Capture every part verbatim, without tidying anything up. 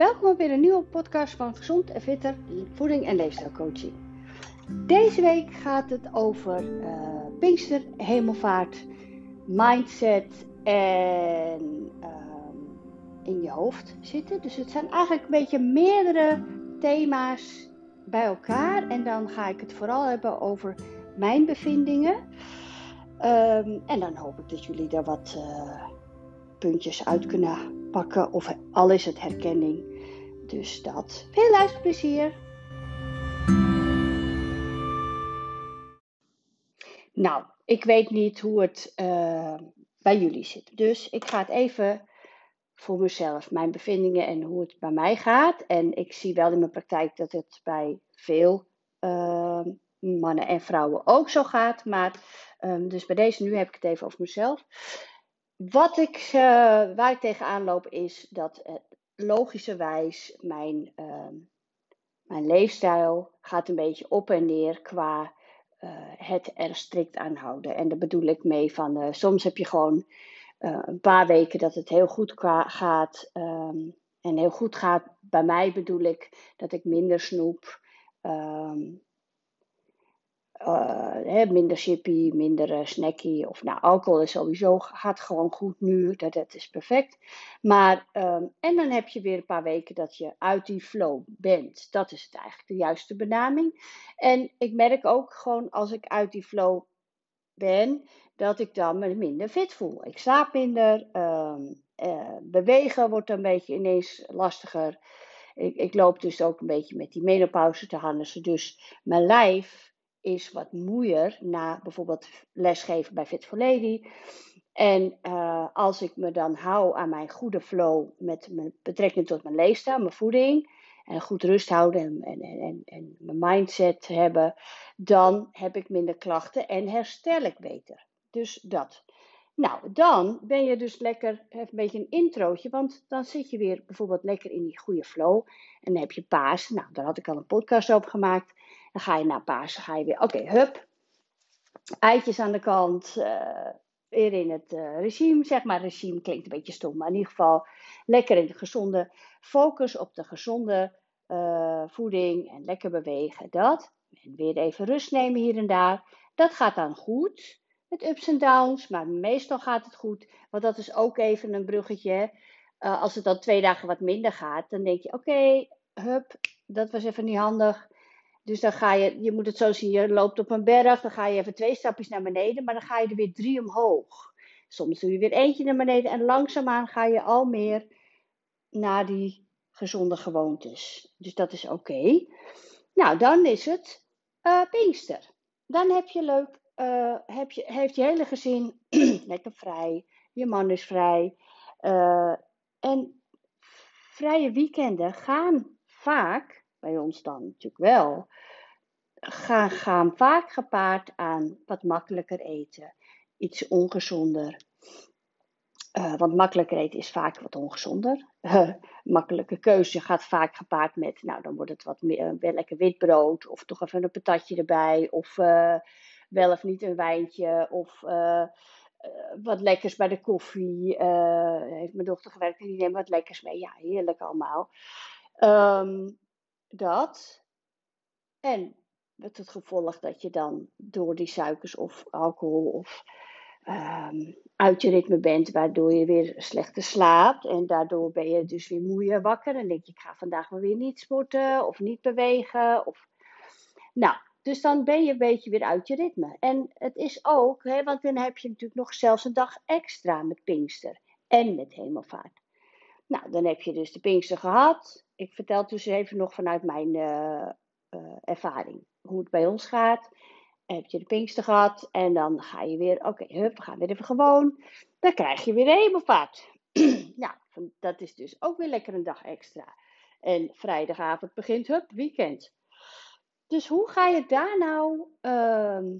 Welkom bij een nieuwe podcast van Gezond en Fitter Voeding en Leefstijlcoaching. Deze week gaat het over uh, Pinkster, Hemelvaart, mindset en uh, in je hoofd zitten. Dus het zijn eigenlijk een beetje meerdere thema's bij elkaar. En dan ga ik het vooral hebben over mijn bevindingen. Um, en dan hoop ik dat jullie daar wat uh, puntjes uit kunnen pakken. Of al is het herkenning. Dus dat. Veel luisterplezier. Nou, ik weet niet hoe het uh, bij jullie zit. Dus ik ga het even voor mezelf, mijn bevindingen en hoe het bij mij gaat. En ik zie wel in mijn praktijk dat het bij veel uh, mannen en vrouwen ook zo gaat. Maar um, dus bij deze nu heb ik het even over mezelf. Wat ik, uh, waar ik tegenaan loop is dat uh, logischerwijs mijn, uh, mijn leefstijl gaat een beetje op en neer qua uh, het er strikt aan houden. En daar bedoel ik mee van uh, soms heb je gewoon Uh, een paar weken dat het heel goed qua- gaat. Um, en heel goed gaat bij mij bedoel ik dat ik minder snoep, um, uh, hè, minder chippy, minder uh, snacky. Of nou, alcohol is sowieso, gaat gewoon goed nu, dat, dat is perfect. Maar, um, en dan heb je weer een paar weken dat je uit die flow bent. Dat is het eigenlijk, de juiste benaming. En ik merk ook gewoon als ik uit die flow ben, dat ik dan me minder fit voel. Ik slaap minder, uh, uh, bewegen wordt een beetje ineens lastiger. Ik, ik loop dus ook een beetje met die menopauze te handelsen. Dus mijn lijf is wat moeier na bijvoorbeeld lesgeven bij Fit for Lady. En uh, als ik me dan hou aan mijn goede flow met mijn, betrekking tot mijn leefstijl, mijn voeding, en goed rust houden en, en, en, en mijn mindset hebben, dan heb ik minder klachten en herstel ik beter. Dus dat. Nou, dan ben je dus lekker, even een beetje een introotje, want dan zit je weer bijvoorbeeld lekker in die goede flow. En dan heb je Pasen. Nou, daar had ik al een podcast over gemaakt. Dan ga je naar Pasen, ga je weer, oké, okay, hup. Eitjes aan de kant, uh, weer in het uh, regime, zeg maar. Regime klinkt een beetje stom, maar in ieder geval lekker in de gezonde focus op de gezonde uh, voeding en lekker bewegen, dat. En weer even rust nemen hier en daar. Dat gaat dan goed. Met ups en downs, maar meestal gaat het goed. Want dat is ook even een bruggetje. Uh, als het dan twee dagen wat minder gaat, dan denk je, oké, okay, hup, dat was even niet handig. Dus dan ga je, je moet het zo zien, je loopt op een berg, dan ga je even twee stapjes naar beneden, maar dan ga je er weer drie omhoog. Soms doe je weer eentje naar beneden en langzaamaan ga je al meer naar die gezonde gewoontes. Dus dat is oké. Okay. Nou, dan is het uh, Pinkster. Dan heb je leuk. Uh, heb je, heeft je hele gezin lekker vrij, je man is vrij. Uh, en vrije weekenden gaan vaak, bij ons dan natuurlijk wel, gaan, gaan vaak gepaard aan wat makkelijker eten, iets ongezonder. Uh, want makkelijker eten is vaak wat ongezonder. Uh, makkelijke keuze gaat vaak gepaard met, nou dan wordt het wat meer, wel lekker witbrood of toch even een patatje erbij of Uh, wel of niet een wijntje of uh, wat lekkers bij de koffie. Uh, heeft mijn dochter gewerkt en die neemt wat lekkers mee. Ja, heerlijk allemaal. Um, dat. En met het gevolg dat je dan door die suikers of alcohol of um, uit je ritme bent. Waardoor je weer slechter slaapt. En daardoor ben je dus weer moeier wakker. En denk je, ik ga vandaag maar weer niet sporten of niet bewegen. Of nou. Dus dan ben je een beetje weer uit je ritme. En het is ook, hè, want dan heb je natuurlijk nog zelfs een dag extra met Pinkster. En met Hemelvaart. Nou, dan heb je dus de Pinkster gehad. Ik vertel dus even nog vanuit mijn uh, uh, ervaring hoe het bij ons gaat. Dan heb je de Pinkster gehad. En dan ga je weer, oké, okay, hup, we gaan weer even gewoon. Dan krijg je weer de Hemelvaart. Nou, dat is dus ook weer lekker een dag extra. En vrijdagavond begint, hup, weekend. Dus hoe ga je daar nou uh,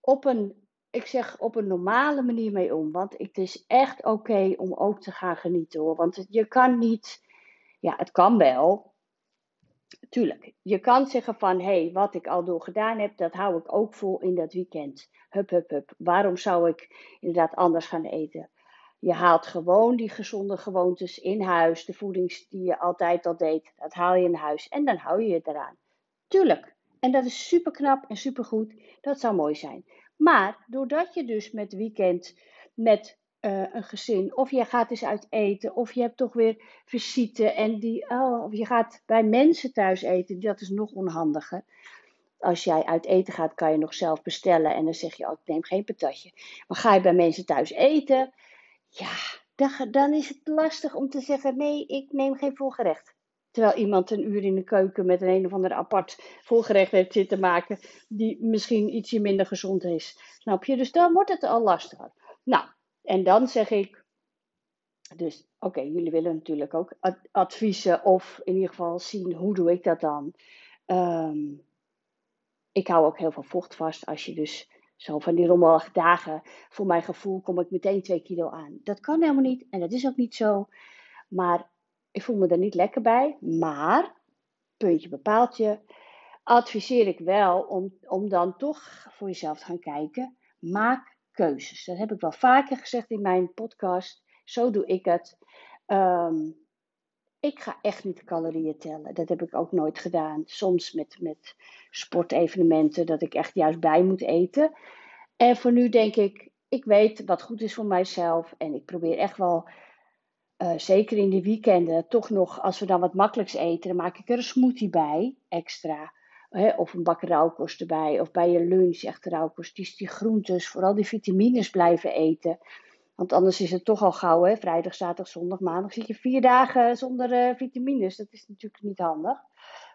op een, ik zeg, op een normale manier mee om? Want het is echt oké okay om ook te gaan genieten hoor. Want je kan niet, ja het kan wel, tuurlijk. Je kan zeggen van, hé, hey, wat ik al door gedaan heb, dat hou ik ook vol in dat weekend. Hup, hup, hup. Waarom zou ik inderdaad anders gaan eten? Je haalt gewoon die gezonde gewoontes in huis. De voedings die je altijd al deed, dat haal je in huis. En dan hou je je eraan. Tuurlijk. En dat is super knap en super goed. Dat zou mooi zijn. Maar doordat je dus met weekend met uh, een gezin, of je gaat eens uit eten, of je hebt toch weer visite en die, oh, of je gaat bij mensen thuis eten, dat is nog onhandiger. Als jij uit eten gaat, kan je nog zelf bestellen en dan zeg je, oh, ik neem geen patatje. Maar ga je bij mensen thuis eten, ja, dan, dan is het lastig om te zeggen, nee, ik neem geen volgerecht. Terwijl iemand een uur in de keuken met een een of ander apart volgerecht heeft zitten maken, die misschien ietsje minder gezond is. Snap je? Dus dan wordt het al lastiger. Nou, en dan zeg ik, dus oké, okay, jullie willen natuurlijk ook adviezen of in ieder geval zien, hoe doe ik dat dan? Um, ik hou ook heel veel vocht vast als je dus zo van die rommelige dagen, voor mijn gevoel kom ik meteen twee kilo aan. Dat kan helemaal niet en dat is ook niet zo, maar ik voel me er niet lekker bij, maar, puntje bepaaltje, adviseer ik wel om, om dan toch voor jezelf te gaan kijken. Maak keuzes. Dat heb ik wel vaker gezegd in mijn podcast. Zo doe ik het. Um, ik ga echt niet de calorieën tellen. Dat heb ik ook nooit gedaan. Soms met, met sportevenementen, dat ik echt juist bij moet eten. En voor nu denk ik, ik weet wat goed is voor mijzelf en ik probeer echt wel... Uh, zeker in de weekenden, toch nog, als we dan wat makkelijks eten, dan maak ik er een smoothie bij, extra. Hè? Of een bak rauwkost erbij, of bij je lunch echt rauwkost. Die, die groentes, vooral die vitamines blijven eten. Want anders is het toch al gauw, hè? Vrijdag, zaterdag, zondag, maandag zit je vier dagen zonder uh, vitamines. Dat is natuurlijk niet handig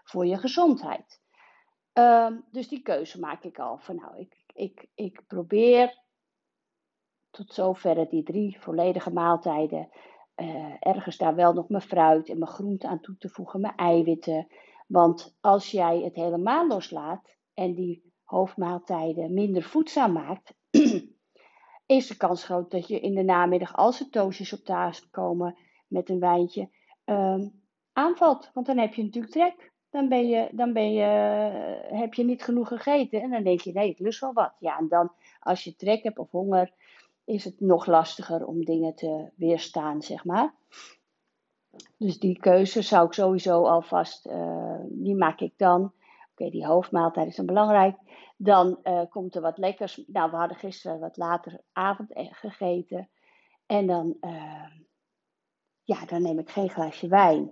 voor je gezondheid. Um, dus die keuze maak ik al. Van, nou, ik, ik, ik probeer tot zover die drie volledige maaltijden... Uh, ergens daar wel nog mijn fruit en mijn groente aan toe te voegen, mijn eiwitten. Want als jij het helemaal loslaat en die hoofdmaaltijden minder voedzaam maakt, is de kans groot dat je in de namiddag, als er toastjes op tafel komen met een wijntje, uh, aanvalt. Want dan heb je natuurlijk trek. Dan, ben je, dan ben je, uh, heb je niet genoeg gegeten en dan denk je, nee, ik lust wel wat. Ja, en dan als je trek hebt of honger... is het nog lastiger om dingen te weerstaan, zeg maar. Dus die keuze zou ik sowieso alvast, uh, die maak ik dan. Oké, okay, die hoofdmaaltijd is dan belangrijk. Dan uh, komt er wat lekkers. Nou, we hadden gisteren wat later avond gegeten. En dan, uh, ja, dan neem ik geen glaasje wijn.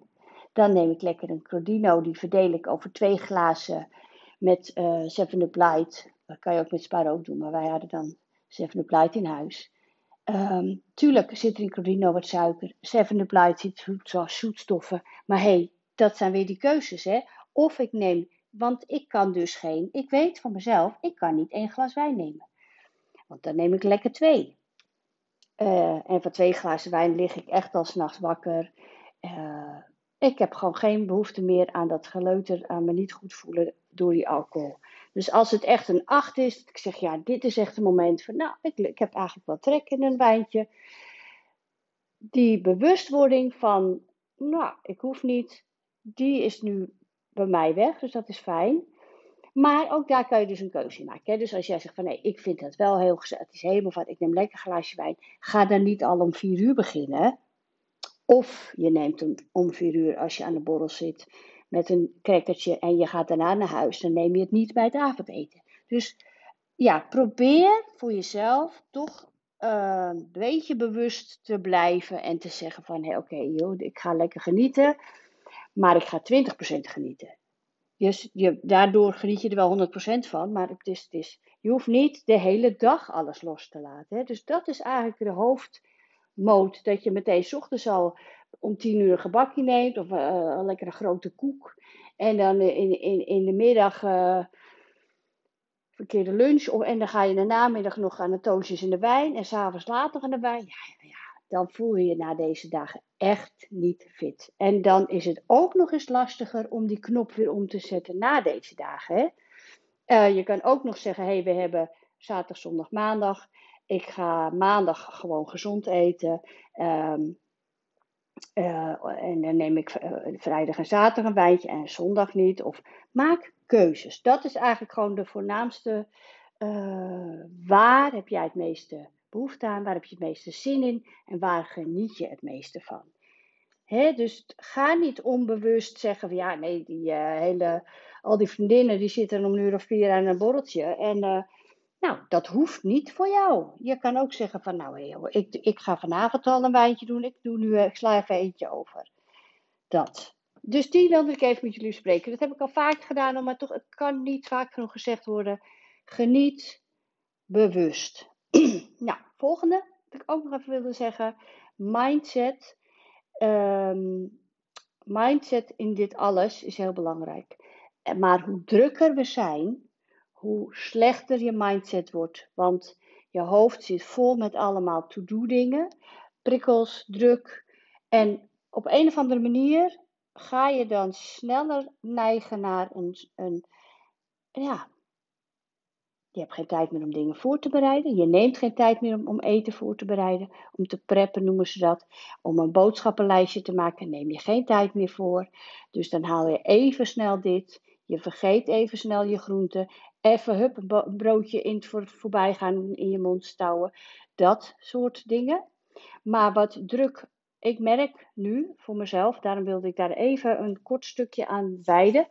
Dan neem ik lekker een Crodino. Die verdeel ik over twee glazen met uh, Seven Up Light. Dat kan je ook met Spar ook doen, maar wij hadden dan... Seven Up Light in huis. Um, tuurlijk zit er in Crodino wat suiker. Seven Up Light zit zoetstoffen. Maar hé, hey, dat zijn weer die keuzes, hè. Of ik neem, want ik kan dus geen, ik weet van mezelf, ik kan niet één glas wijn nemen. Want dan neem ik lekker twee. Uh, en van twee glazen wijn lig ik echt al 's nachts wakker. Uh, ik heb gewoon geen behoefte meer aan dat geleuter, aan me niet goed voelen door die alcohol. Dus als het echt een acht is, dat ik zeg, ja, dit is echt een moment van, nou, ik, ik heb eigenlijk wel trek in een wijntje. Die bewustwording van, nou, ik hoef niet, die is nu bij mij weg, dus dat is fijn. Maar ook daar kan je dus een keuze in maken. Hè? Dus als jij zegt van, nee, ik vind dat wel heel gezellig, het is helemaal wat, ik neem lekker een glaasje wijn. Ga dan niet al om vier uur beginnen. Of je neemt hem om vier uur als je aan de borrel zit met een crackertje en je gaat daarna naar huis. Dan neem je het niet bij het avondeten. Dus ja, probeer voor jezelf toch uh, een beetje bewust te blijven en te zeggen van, hey, oké, okay, joh, ik ga lekker genieten, maar ik ga twintig procent genieten. Dus je, daardoor geniet je er wel honderd procent van, maar het is, het is, je hoeft niet de hele dag alles los te laten. Hè? Dus dat is eigenlijk de hoofd... Moot, dat je meteen 's ochtends al om tien uur een gebakje neemt of uh, lekker een grote koek. En dan in, in, in de middag uh, verkeerde lunch. Of, en dan ga je in de namiddag nog aan de toastjes en de wijn. En s'avonds later aan de wijn. Ja, ja, ja, dan voel je je na deze dagen echt niet fit. En dan is het ook nog eens lastiger om die knop weer om te zetten na deze dagen. Hè? Uh, je kan ook nog zeggen, hey, we hebben zaterdag, zondag, maandag... Ik ga maandag gewoon gezond eten. Um, uh, en dan neem ik uh, vrijdag en zaterdag een wijntje en zondag niet. Of maak keuzes. Dat is eigenlijk gewoon de voornaamste. Uh, waar heb jij het meeste behoefte aan? Waar heb je het meeste zin in? En waar geniet je het meeste van? He, dus ga niet onbewust zeggen van ja, nee, die uh, hele, al die vriendinnen die zitten om een uur of vier aan een borreltje. En uh, nou, dat hoeft niet voor jou. Je kan ook zeggen van nou, hey, joh, ik, ik ga vanavond al een wijntje doen. Ik, doe nu, uh, ik sla even eentje over. Dat. Dus die wilde ik even met jullie spreken. Dat heb ik al vaak gedaan, maar toch, het kan niet vaak genoeg gezegd worden. Geniet bewust. Nou, volgende, wat ik ook nog even wilde zeggen. Mindset. Um, mindset in dit alles is heel belangrijk. Maar hoe drukker we zijn, hoe slechter je mindset wordt. Want je hoofd zit vol met allemaal to-do dingen. Prikkels, druk. En op een of andere manier ga je dan sneller neigen naar een, een ja, je hebt geen tijd meer om dingen voor te bereiden. Je neemt geen tijd meer om, om eten voor te bereiden. Om te preppen noemen ze dat. Om een boodschappenlijstje te maken neem je geen tijd meer voor. Dus dan haal je even snel dit. Je vergeet even snel je groenten. Even hup, een broodje in het voor, voorbij gaan in je mond stouwen. Dat soort dingen. Maar wat druk, ik merk nu voor mezelf, daarom wilde ik daar even een kort stukje aan wijden.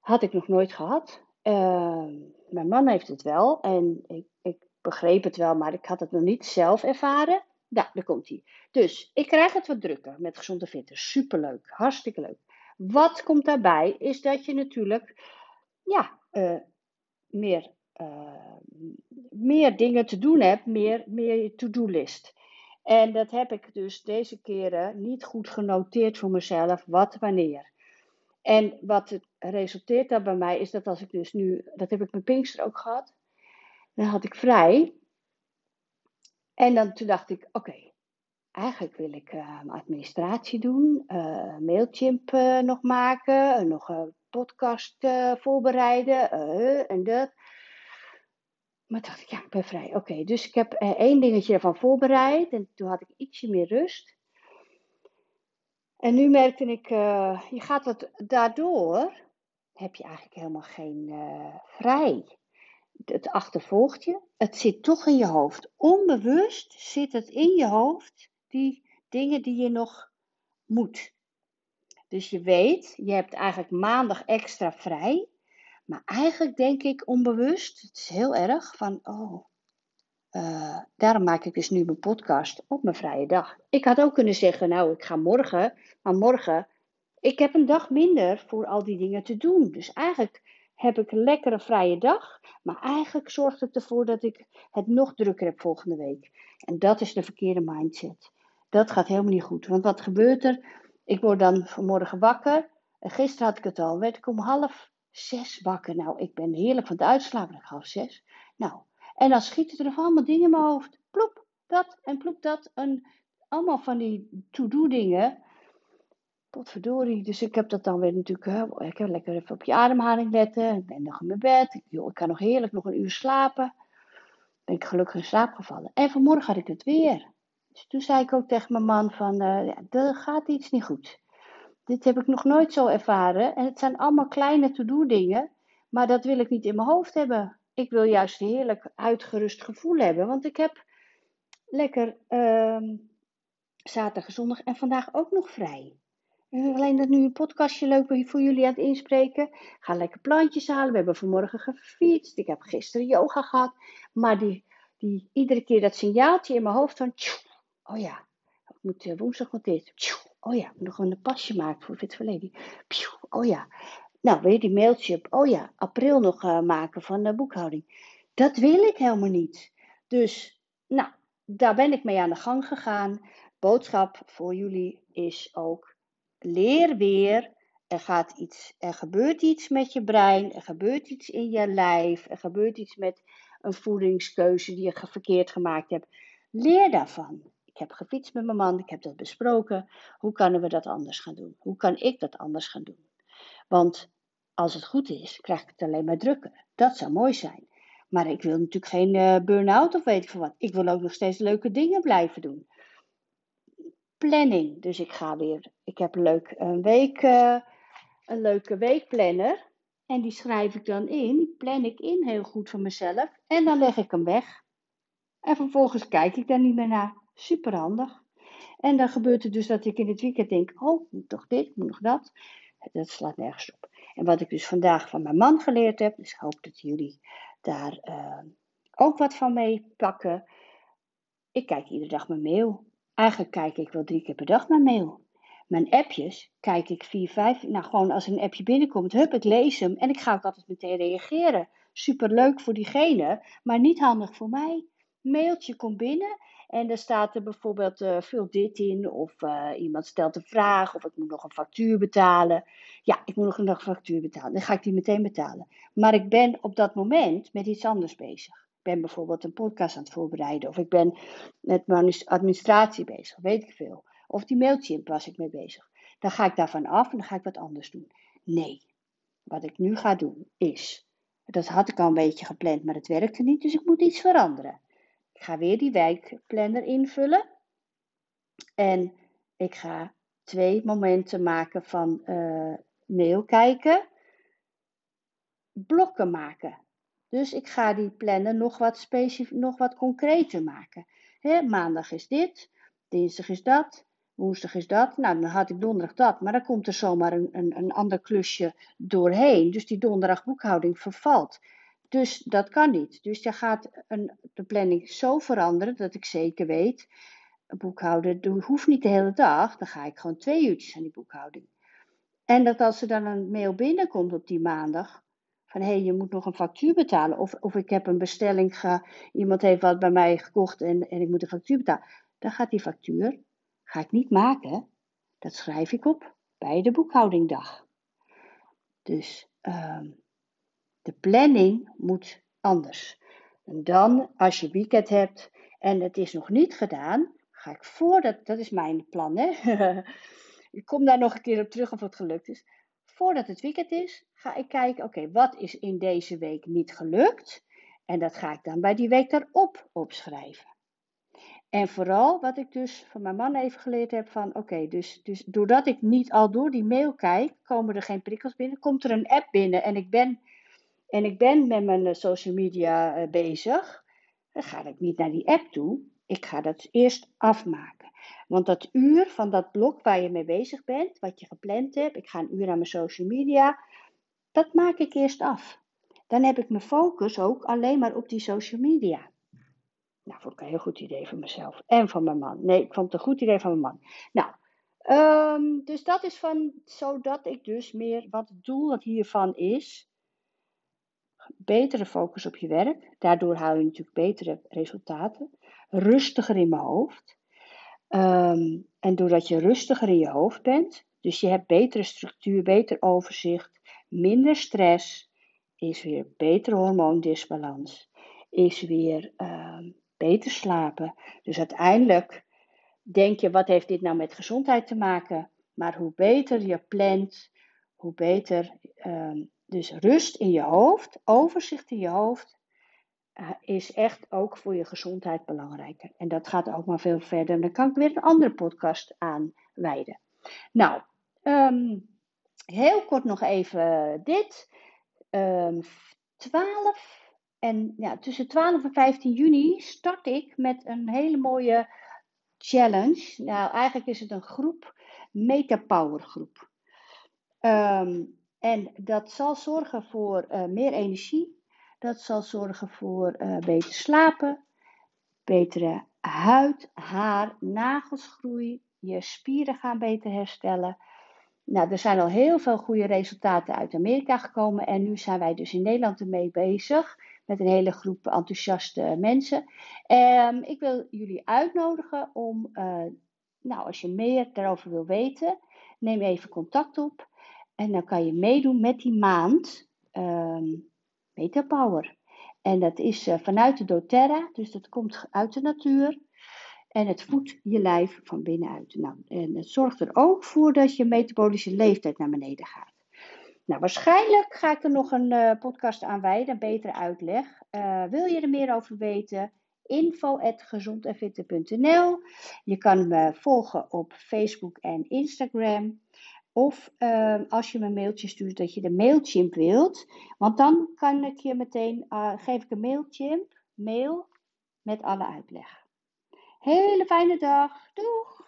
Had ik nog nooit gehad. Uh, mijn man heeft het wel en ik, ik begreep het wel, maar ik had het nog niet zelf ervaren. Nou, daar komt hij. Dus ik krijg het wat drukker met gezonde fitter. Superleuk, hartstikke leuk. Wat komt daarbij is dat je natuurlijk ja, uh, meer, uh, meer dingen te doen hebt, meer, meer to-do list. En dat heb ik dus deze keren niet goed genoteerd voor mezelf, wat wanneer. En wat het resulteert daar bij mij is dat als ik dus nu, dat heb ik met Pinkster ook gehad, dan had ik vrij. En dan, toen dacht ik, oké, okay, eigenlijk wil ik uh, administratie doen, uh, Mailchimp uh, nog maken, uh, nog een podcast uh, voorbereiden uh, en dat. Maar toen dacht ik, ja, ik ben vrij. Oké, okay, dus ik heb uh, één dingetje ervan voorbereid en toen had ik ietsje meer rust. En nu merkte ik, uh, je gaat dat, daardoor heb je eigenlijk helemaal geen uh, vrij. Het achtervolgt je. Het zit toch in je hoofd. Onbewust zit het in je hoofd, die dingen die je nog moet. Dus je weet, je hebt eigenlijk maandag extra vrij. Maar eigenlijk denk ik onbewust, het is heel erg, van oh, uh, daarom maak ik dus nu mijn podcast op mijn vrije dag. Ik had ook kunnen zeggen, nou ik ga morgen, maar morgen, ik heb een dag minder voor al die dingen te doen. Dus eigenlijk heb ik een lekkere vrije dag, maar eigenlijk zorgt het ervoor dat ik het nog drukker heb volgende week. En dat is de verkeerde mindset. Dat gaat helemaal niet goed, want wat gebeurt er? Ik word dan vanmorgen wakker, en gisteren had ik het al, werd ik om half zes wakker. Nou, ik ben heerlijk van het uitslapen, ik half zes. Nou, en dan schieten er allemaal dingen in mijn hoofd. Ploep, dat en ploep, dat. En allemaal van die to-do dingen. Potverdorie. Dus ik heb dat dan weer natuurlijk. Ik heb lekker even op je ademhaling letten. Ik ben nog in mijn bed. Yo, ik kan nog heerlijk nog een uur slapen. Ben ik gelukkig in slaap gevallen. En vanmorgen had ik het weer. Dus toen zei ik ook tegen mijn man van, uh, ja, er gaat iets niet goed. Dit heb ik nog nooit zo ervaren. En het zijn allemaal kleine to-do dingen. Maar dat wil ik niet in mijn hoofd hebben. Ik wil juist een heerlijk uitgerust gevoel hebben. Want ik heb lekker uh, zaterdag, zondag en vandaag ook nog vrij. Alleen dat nu een podcastje leuk voor jullie aan het inspreken. Ik ga lekker plantjes halen. We hebben vanmorgen gefietst. Ik heb gisteren yoga gehad. Maar die, die, iedere keer dat signaaltje in mijn hoofd van, tjoe, oh ja, ik moet woensdag nog dit. Tjoe, oh ja, ik moet nog een pasje maken voor Fit for Lady. Tjoe, oh ja. Nou, weer die Mailchimp. Oh ja, april nog uh, maken van de boekhouding. Dat wil ik helemaal niet. Dus, nou, daar ben ik mee aan de gang gegaan. Boodschap voor jullie is ook, leer weer. Er gaat iets, er gebeurt iets met je brein. Er gebeurt iets in je lijf. Er gebeurt iets met een voedingskeuze die je verkeerd gemaakt hebt. Leer daarvan. Ik heb gefietst met mijn man. Ik heb dat besproken. Hoe kunnen we dat anders gaan doen? Hoe kan ik dat anders gaan doen? Want als het goed is, krijg ik het alleen maar drukker. Dat zou mooi zijn. Maar ik wil natuurlijk geen uh, burn-out of weet ik veel wat. Ik wil ook nog steeds leuke dingen blijven doen. Planning. Dus ik ga weer. Ik heb leuk een, week, uh, een leuke weekplanner. En die schrijf ik dan in. Die plan ik in heel goed voor mezelf. En dan leg ik hem weg. En vervolgens kijk ik daar niet meer naar. Superhandig. En dan gebeurt het dus dat ik in het weekend denk, oh, moet toch dit, moet nog dat. Dat slaat nergens op. En wat ik dus vandaag van mijn man geleerd heb, dus ik hoop dat jullie daar uh, ook wat van mee pakken. Ik kijk iedere dag mijn mail. Eigenlijk kijk ik wel drie keer per dag mijn mail. Mijn appjes kijk ik vier, vijf, nou gewoon als een appje binnenkomt, hup, ik lees hem en ik ga ook altijd meteen reageren. Superleuk voor diegene, maar niet handig voor mij. Mailtje komt binnen en daar staat er bijvoorbeeld uh, vul dit in of uh, iemand stelt een vraag of ik moet nog een factuur betalen. Ja, ik moet nog een factuur betalen, dan ga ik die meteen betalen. Maar ik ben op dat moment met iets anders bezig. Ik ben bijvoorbeeld een podcast aan het voorbereiden of ik ben met mijn administratie bezig, weet ik veel. Of die Mailchimp was ik mee bezig. Dan ga ik daarvan af en dan ga ik wat anders doen. Nee, wat ik nu ga doen is, dat had ik al een beetje gepland, maar het werkte niet, dus ik moet iets veranderen. Ik ga weer die wijkplanner invullen. En ik ga twee momenten maken van uh, mail kijken. Blokken maken. Dus ik ga die planner nog wat specif- nog wat concreter maken. He, maandag is dit, dinsdag is dat. Woensdag is dat, nou dan had ik donderdag dat, maar dan komt er zomaar een, een, een ander klusje doorheen. Dus die donderdag boekhouding vervalt. Dus dat kan niet. Dus je gaat een, de planning zo veranderen dat ik zeker weet, boekhouden hoeft niet de hele dag, dan ga ik gewoon twee uurtjes aan die boekhouding. En dat als er dan een mail binnenkomt op die maandag, van hé, hey, je moet nog een factuur betalen. Of, of ik heb een bestelling, ge, iemand heeft wat bij mij gekocht en, en ik moet een factuur betalen. Dan gaat die factuur. Ga ik niet maken, dat schrijf ik op bij de boekhoudingdag. Dus uh, de planning moet anders. En dan, als je weekend hebt en het is nog niet gedaan, ga ik voordat, dat is mijn plan hè, ik kom daar nog een keer op terug of het gelukt is. Voordat het weekend is, ga ik kijken, oké, okay, wat is in deze week niet gelukt? En dat ga ik dan bij die week daarop opschrijven. En vooral wat ik dus van mijn man even geleerd heb van, oké, okay, dus, dus doordat ik niet al door die mail kijk, komen er geen prikkels binnen, komt er een app binnen en ik ben, en ik ben met mijn social media bezig, dan ga ik niet naar die app toe. Ik ga dat eerst afmaken. Want dat uur van dat blok waar je mee bezig bent, wat je gepland hebt, ik ga een uur aan mijn social media, dat maak ik eerst af. Dan heb ik mijn focus ook alleen maar op die social media. Nou, vond ik een heel goed idee van mezelf en van mijn man. Nee, ik vond het een goed idee van mijn man. Nou, um, dus dat is van, zodat ik dus meer, wat het doel hiervan is, betere focus op je werk. Daardoor haal je natuurlijk betere resultaten. Rustiger in mijn hoofd. Um, en doordat je rustiger in je hoofd bent, dus je hebt betere structuur, beter overzicht, minder stress, is weer betere hormoondisbalans, is weer... Um, beter slapen. Dus uiteindelijk denk je, wat heeft dit nou met gezondheid te maken? Maar hoe beter je plant, hoe beter... Um, dus rust in je hoofd, overzicht in je hoofd, uh, is echt ook voor je gezondheid belangrijker. En dat gaat ook maar veel verder. En daar kan ik weer een andere podcast aan wijden. Nou, um, heel kort nog even dit. Um, twaalf... En ja, tussen twaalf en vijftien juni start ik met een hele mooie challenge. Nou, eigenlijk is het een groep, Meta Power groep. Um, en dat zal zorgen voor uh, meer energie. Dat zal zorgen voor uh, beter slapen, betere huid, haar, nagelsgroei. Je spieren gaan beter herstellen. Nou, er zijn al heel veel goede resultaten uit Amerika gekomen. En nu zijn wij dus in Nederland ermee bezig. Met een hele groep enthousiaste mensen. Um, ik wil jullie uitnodigen om, uh, nou als je meer daarover wil weten, neem even contact op. En dan kan je meedoen met die maand um, Meta Power. En dat is uh, vanuit de doTERRA, dus dat komt uit de natuur. En het voedt je lijf van binnenuit. Nou, en het zorgt er ook voor dat je metabolische leeftijd naar beneden gaat. Nou, waarschijnlijk ga ik er nog een uh, podcast aan wijden, een betere uitleg. Uh, wil je er meer over weten? info at gezond en fitter punt n l. Je kan me volgen op Facebook en Instagram. Of uh, als je me een mailtje stuurt dat je de Mailchimp wilt. Want dan kan ik je meteen, uh, geef ik een Mailchimp, mail met alle uitleg. Hele fijne dag. Doeg!